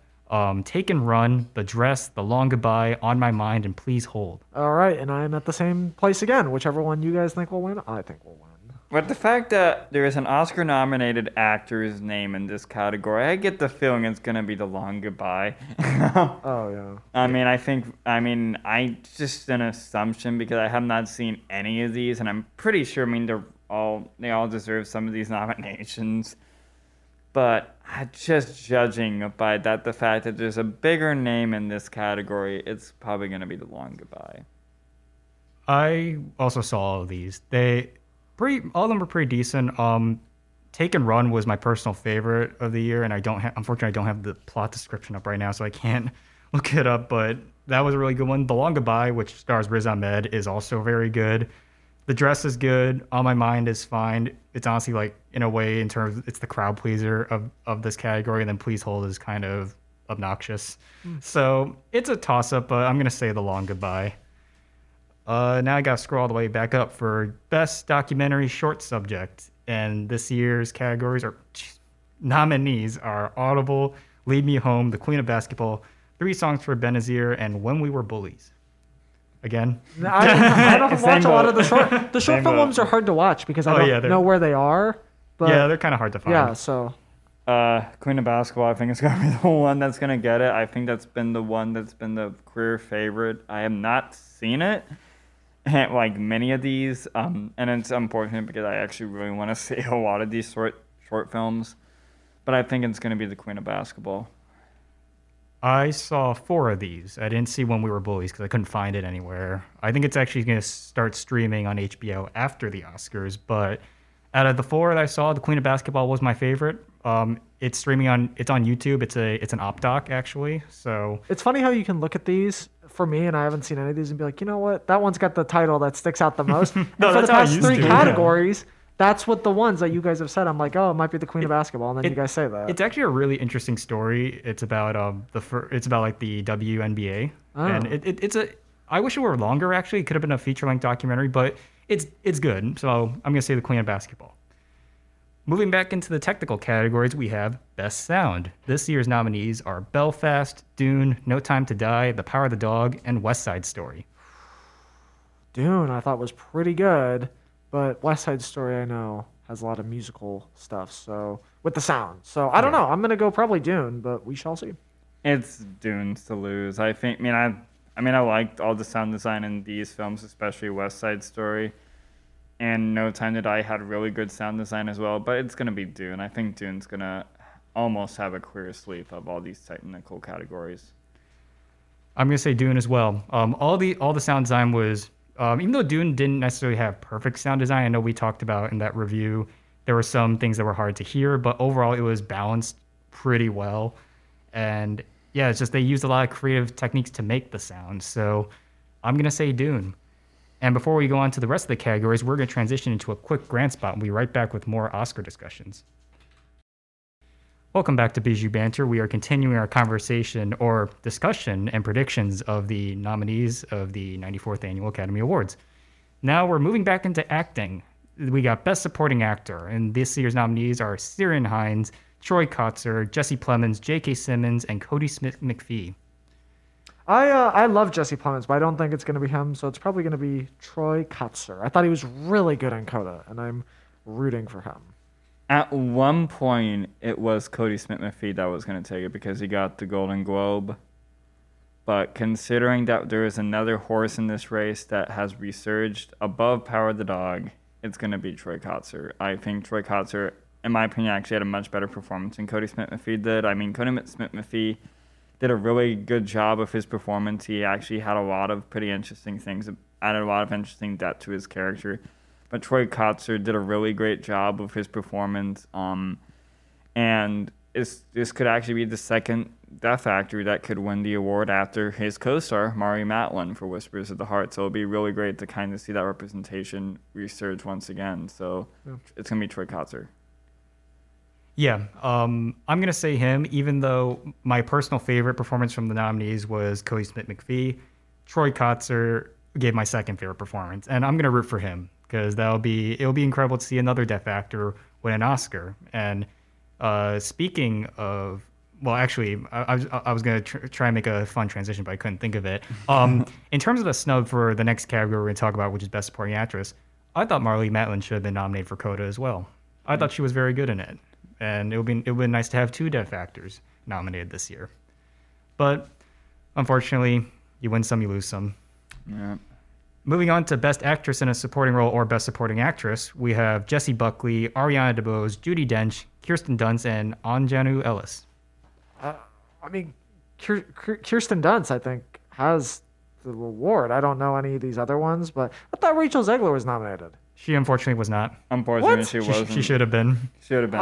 Take and Run, The Dress, The Long Goodbye, On My Mind, and Please Hold. All right, and I'm at the same place again. Whichever one you guys think will win, I think will win. But the fact that there is an Oscar-nominated actor's name in this category, I get the feeling it's going to be The Long Goodbye. Oh, yeah. I just an assumption because I have not seen any of these, and I'm pretty sure, they all deserve some of these nominations. But just judging by that, the fact that there's a bigger name in this category, it's probably going to be The Long Goodbye. I also saw all of these. All of them were pretty decent. Take and Run was my personal favorite of the year, and unfortunately, I don't have the plot description up right now, so I can't look it up, but that was a really good one. The Long Goodbye, which stars Riz Ahmed, is also very good. The Dress is good. On My Mind is fine. It's honestly, like, in a way, in terms of, it's the crowd pleaser of this category, and then Please Hold is kind of obnoxious. So it's a toss-up, but I'm going to say The Long Goodbye. Now I got to scroll all the way back up for Best Documentary Short Subject. And this year's categories or nominees are Audible, Lead Me Home, The Queen of Basketball, Three Songs for Benazir, and When We Were Bullies. Again, I don't watch a lot of the short. The short film ones are hard to watch because I don't know where they are. But yeah, they're kind of hard to find. Yeah, so Queen of Basketball, I think it's gonna be the one that's gonna get it. I think that's been the one that's been the career favorite. I have not seen it, like many of these, and it's unfortunate because I actually really want to see a lot of these short films. But I think it's gonna be the Queen of Basketball. I saw 4 of these. I didn't see When We Were Bullies because I couldn't find it anywhere. I think it's actually going to start streaming on HBO after the Oscars. But out of the 4 that I saw, The Queen of Basketball was my favorite. It's streaming on. It's on YouTube. It's an op-doc actually. So it's funny how you can look at these for me, and I haven't seen any of these, and be like, you know what? That one's got the title that sticks out the most. No, and for the past 3 categories. Yeah. That's what the ones that you guys have said. I'm like, oh, it might be the Queen of Basketball, and then you guys say that. It's actually a really interesting story. It's about like the WNBA, and it's I wish it were longer. Actually, it could have been a feature-length documentary, but it's good. So I'm gonna say the Queen of Basketball. Moving back into the technical categories, we have Best Sound. This year's nominees are Belfast, Dune, No Time to Die, The Power of the Dog, and West Side Story. Dune, I thought was pretty good. But West Side Story, I know, has a lot of musical stuff. So with the sound, so I don't know. I'm gonna go probably Dune, but we shall see. It's Dune's to lose, I think. I mean, I liked all the sound design in these films, especially West Side Story, and No Time to Die had really good sound design as well. But it's gonna be Dune. I think Dune's gonna almost have a clear sweep of all these technical categories. I'm gonna say Dune as well. All the sound design was. Even though Dune didn't necessarily have perfect sound design, I know we talked about in that review, there were some things that were hard to hear, but overall it was balanced pretty well. And yeah, it's just they used a lot of creative techniques to make the sound. So I'm going to say Dune. And before we go on to the rest of the categories, we're going to transition into a quick grand spot and we'll be right back with more Oscar discussions. Welcome back to Bijou Banter. We are continuing our conversation or discussion and predictions of the nominees of the 94th Annual Academy Awards. Now we're moving back into acting. We got Best Supporting Actor, and this year's nominees are Ciaran Hinds, Troy Kotsur, Jesse Plemons, J.K. Simmons, and Cody Smit-McPhee. I love Jesse Plemons, but I don't think it's going to be him, so it's probably going to be Troy Kotsur. I thought he was really good on Coda, and I'm rooting for him. At one point, it was Cody Smit-McPhee that was going to take it because he got the Golden Globe. But considering that there is another horse in this race that has resurged above Power of the Dog, it's going to be Troy Kotsur. I think Troy Kotsur, in my opinion, actually had a much better performance than Cody Smit-McPhee did. I mean, Cody Smit-McPhee did a really good job of his performance. He actually had a lot of pretty interesting things, added a lot of interesting depth to his character. But Troy Kotsur did a really great job of his performance, and this could actually be the second Death Actor that could win the award after his co-star, Mari Matlin, for Whispers of the Heart. So it'll be really great to kind of see that representation resurge once again. So it's going to be Troy Kotsur. Yeah, I'm going to say him, even though my personal favorite performance from the nominees was Cody Smit-McPhee. Troy Kotsur gave my second favorite performance, and I'm going to root for him. Because it'll be incredible to see another Deaf actor win an Oscar. And speaking of, well, actually, I was gonna try and make a fun transition, but I couldn't think of it. In terms of a snub for the next category we're gonna talk about, which is Best Supporting Actress, I thought Marlee Matlin should have been nominated for Coda as well. I thought she was very good in it, and it would be nice to have 2 Deaf actors nominated this year. But unfortunately, you win some, you lose some. Yeah. Moving on to Best Actress in a Supporting Role or Best Supporting Actress, we have Jessie Buckley, Ariana DeBose, Judi Dench, Kirsten Dunst, and Anjanu Ellis. I mean, Kirsten Dunst, I think, has the award. I don't know any of these other ones, but I thought Rachel Zegler was nominated. She unfortunately was not. Unfortunately, what? She wasn't. She should have been. She would have been.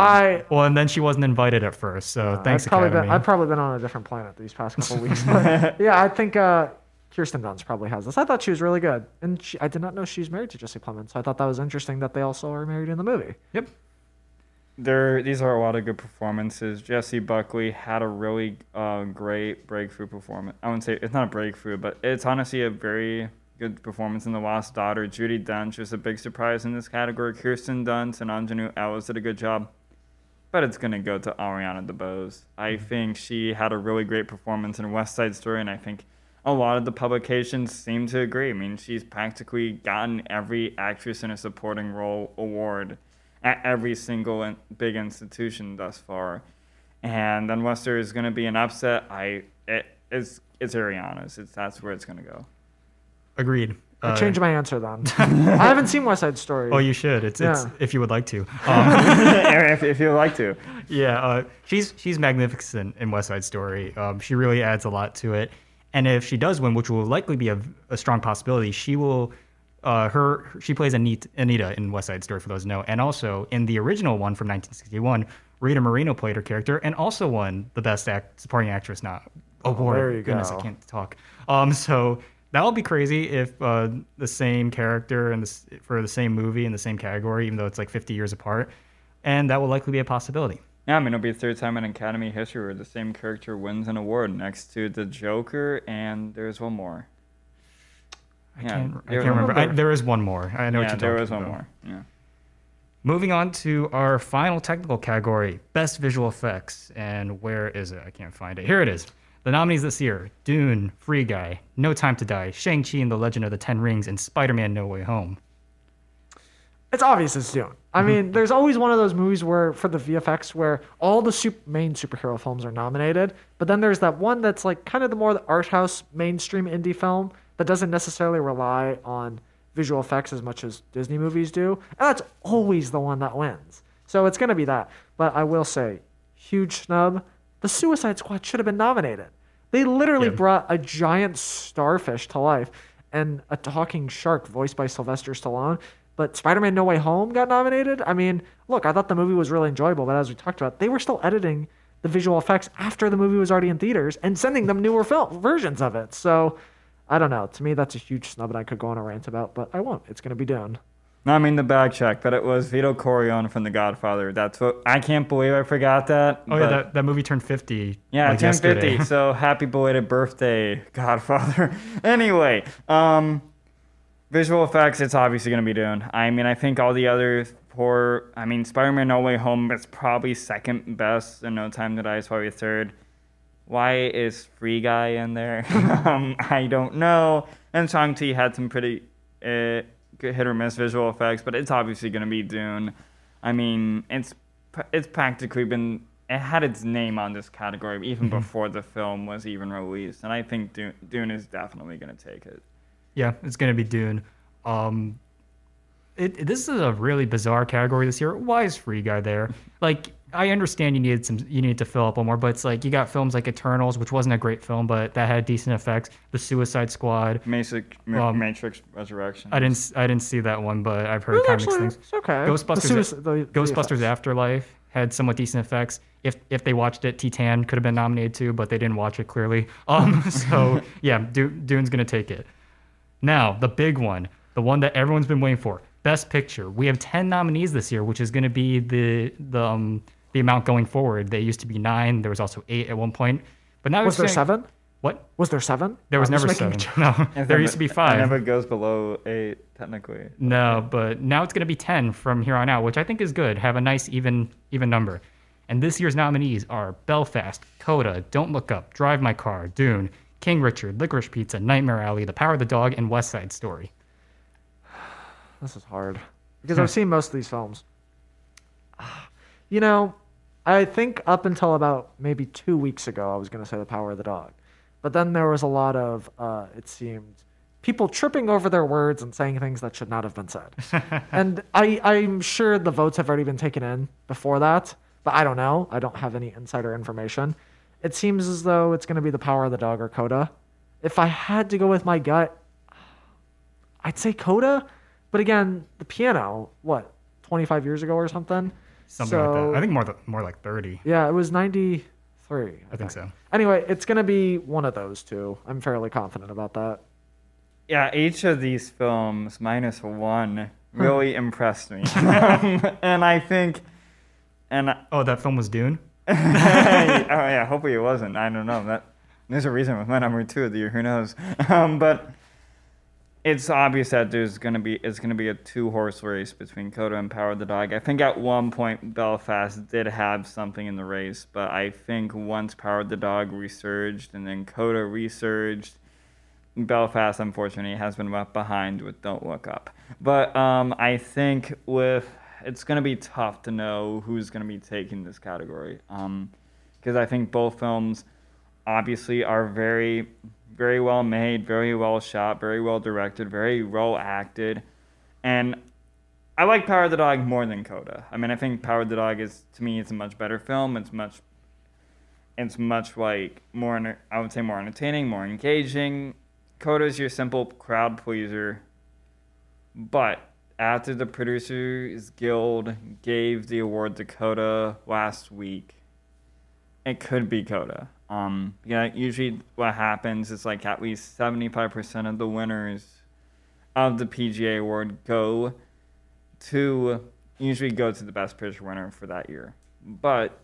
Well, and then she wasn't invited at first, so yeah, thanks, Academy. I've probably been on a different planet these past couple of weeks. But yeah, I think Kirsten Dunst probably has this. I thought she was really good. And I did not know she's married to Jesse Plemons, so I thought that was interesting that they also are married in the movie. Yep. These are a lot of good performances. Jesse Buckley had a really great breakthrough performance. I wouldn't say it's not a breakthrough, but it's honestly a very good performance in The Lost Daughter. Judi Dench was a big surprise in this category. Kirsten Dunst and Anjanu Ellis did a good job. But it's going to go to Ariana DeBose. I think she had a really great performance in West Side Story, and I think a lot of the publications seem to agree. I mean, she's practically gotten every Actress in a Supporting Role award at every single big institution thus far. And unless there is going to be an upset, it's Ariana's. That's where it's going to go. Agreed. I changed my answer then. I haven't seen West Side Story. Oh, you should. It's if you would like to. If you would like to. Yeah, she's magnificent in West Side Story. She really adds a lot to it. And if she does win, which will likely be a strong possibility, she will. She plays Anita in West Side Story, for those who know, and also in the original one from 1961, Rita Moreno played her character and also won the Best Supporting Actress award. There you Goodness, go. I can't talk. So. That would be crazy if the same character for the same movie in the same category, even though it's like 50 years apart. And that will likely be a possibility. Yeah, I mean, it'll be the third time in Academy history where the same character wins an award, next to The Joker, and there's one more. I can't remember. There is one more. I know what you're talking about. There is one more. Yeah. Moving on to our final technical category, Best Visual Effects. And where is it? I can't find it. Here it is. The nominees this year: Dune, Free Guy, No Time to Die, Shang-Chi and the Legend of the Ten Rings, and Spider-Man No Way Home. It's obvious it's Dune. I mean, there's always one of those movies where, for the VFX, where all the main superhero films are nominated, but then there's that one that's like kind of the more the art house, mainstream indie film that doesn't necessarily rely on visual effects as much as Disney movies do, and that's always the one that wins. So it's going to be that. But I will say, huge snub. The Suicide Squad should have been nominated. They literally brought a giant starfish to life and a talking shark voiced by Sylvester Stallone. But Spider-Man No Way Home got nominated. I mean, look, I thought the movie was really enjoyable, but as we talked about, they were still editing the visual effects after the movie was already in theaters and sending them newer versions of it. So, I don't know. To me, that's a huge snub, and I could go on a rant about, but I won't. It's going to be done. I mean, the back check, but it was Vito Corleone from The Godfather. That's what I can't believe I forgot that. Oh, yeah, that movie turned 50. Yeah, it turned 50. So happy belated birthday, Godfather. Anyway, visual effects, it's obviously going to be Dune. I mean, I think all the other Spider-Man No Way Home is probably second best, and No Time to Die is probably third. Why is Free Guy in there? I don't know. And Shang-Chi had some pretty hit or miss visual effects, but it's obviously going to be Dune. I mean, it's practically been, it had its name on this category even before the film was even released, and I think Dune is definitely going to take it. Yeah, it's going to be Dune. This is a really bizarre category this year. Why is Free Guy there? Like, I understand you needed to fill up one more, but it's like you got films like Eternals, which wasn't a great film, but that had decent effects. The Suicide Squad, Matrix Resurrection. I didn't see that one, but I've heard kind of mixed things. It's okay. Ghostbusters Afterlife had somewhat decent effects. If they watched it, Titan could have been nominated too, but they didn't watch it clearly. So yeah, Dune's gonna take it. Now the big one, the one that everyone's been waiting for, Best Picture. We have 10 nominees this year, which is gonna be the amount going forward. They used to be 9. There was also 8 at one point, but now was there 7? What was there 7? There was never 7. No, there used to be 5. It never goes below 8 technically. No, but now it's going to be 10 from here on out, which I think is good. Have a nice even number. And this year's nominees are Belfast, Coda, Don't Look Up, Drive My Car, Dune, King Richard, Licorice Pizza, Nightmare Alley, The Power of the Dog, and West Side Story. This is hard because I've seen most of these films. You know, I think up until about maybe 2 weeks ago, I was going to say The Power of the Dog. But then there was a lot of, it seemed, people tripping over their words and saying things that should not have been said. And I'm sure the votes have already been taken in before that. But I don't know. I don't have any insider information. It seems as though it's going to be The Power of the Dog or Coda. If I had to go with my gut, I'd say Coda. But again, the piano, what, 25 years ago or something? Something like that. I think more like 30. Yeah, it was 93. I think so. Anyway, it's going to be one of those two. I'm fairly confident about that. Yeah, each of these films, minus one, really impressed me. And I think... Oh, that film was Dune? Yeah, hopefully it wasn't. I don't know. There's a reason with my number two of the year. Who knows? But it's obvious that it's gonna be a two-horse race between Coda and Power of the Dog. I think at one point Belfast did have something in the race, but I think once Power of the Dog resurged and then Coda resurged, Belfast, unfortunately, has been left behind with Don't Look Up. But I think with... It's going to be tough to know who's going to be taking this category, because I think both films obviously are very, very well made, very well shot, very well directed, very well acted. And I like Power of the Dog more than Coda. I mean, I think Power of the Dog is, to me, it's a much better film. It's much like more, I would say, more entertaining, more engaging. Coda's your simple crowd pleaser, but after the Producers Guild gave the award to Coda last week, it could be Coda. Yeah, usually what happens is like at least 75% of the winners of the PGA award go to the Best Picture winner for that year. But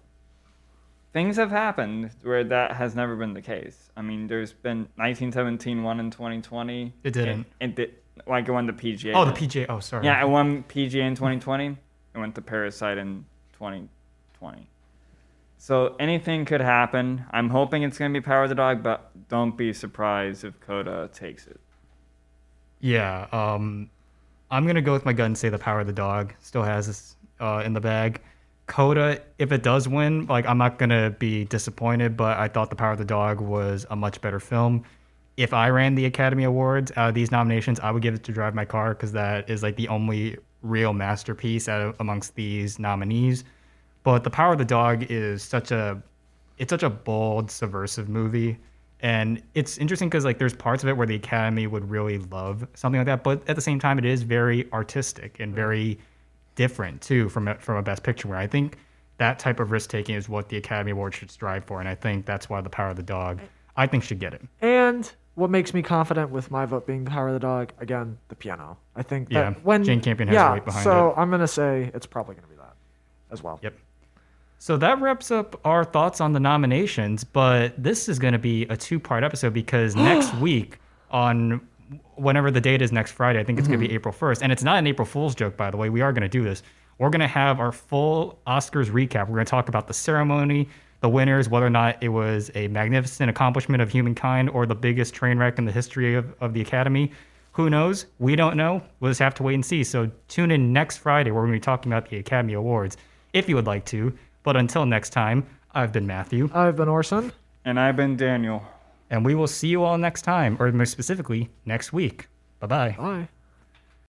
things have happened where that has never been the case. I mean, there's been 1917 won in 2020. It didn't. It won the PGA. Oh, the PGA. Oh, sorry. Yeah, I won PGA in 2020. I went to Parasite in 2020. So anything could happen. I'm hoping it's going to be Power of the Dog, but don't be surprised if Coda takes it. Yeah. I'm going to go with my gut and say The Power of the Dog still has this in the bag. Coda, if it does win, I'm not going to be disappointed, but I thought The Power of the Dog was a much better film. If I ran the Academy Awards, these nominations, I would give it to Drive My Car, because that is the only real masterpiece amongst these nominees. But The Power of the Dog is such a bold, subversive movie. And it's interesting because there's parts of it where the Academy would really love something like that. But at the same time, it is very artistic and very different, too, from a Best Picture winner. I think that type of risk-taking is what the Academy Awards should strive for. And I think that's why The Power of the Dog, I think, should get it. And... what makes me confident with my vote being Power of the Dog, again, the piano. I think that when Jane Campion has weight behind it. So I'm going to say it's probably going to be that as well. Yep. So that wraps up our thoughts on the nominations, but this is going to be a two-part episode because next week on whenever the date is next Friday, I think it's going to be April 1st, and it's not an April Fool's joke, by the way. We are going to do this. We're going to have our full Oscars recap. We're going to talk about the ceremony, the winners, whether or not it was a magnificent accomplishment of humankind or the biggest train wreck in the history of the Academy. Who knows? We don't know. We'll just have to wait and see. So tune in next Friday where we're going to be talking about the Academy Awards, if you would like to. But until next time, I've been Matthew. I've been Orson. And I've been Daniel. And we will see you all next time, or more specifically, next week. Bye-bye. Bye.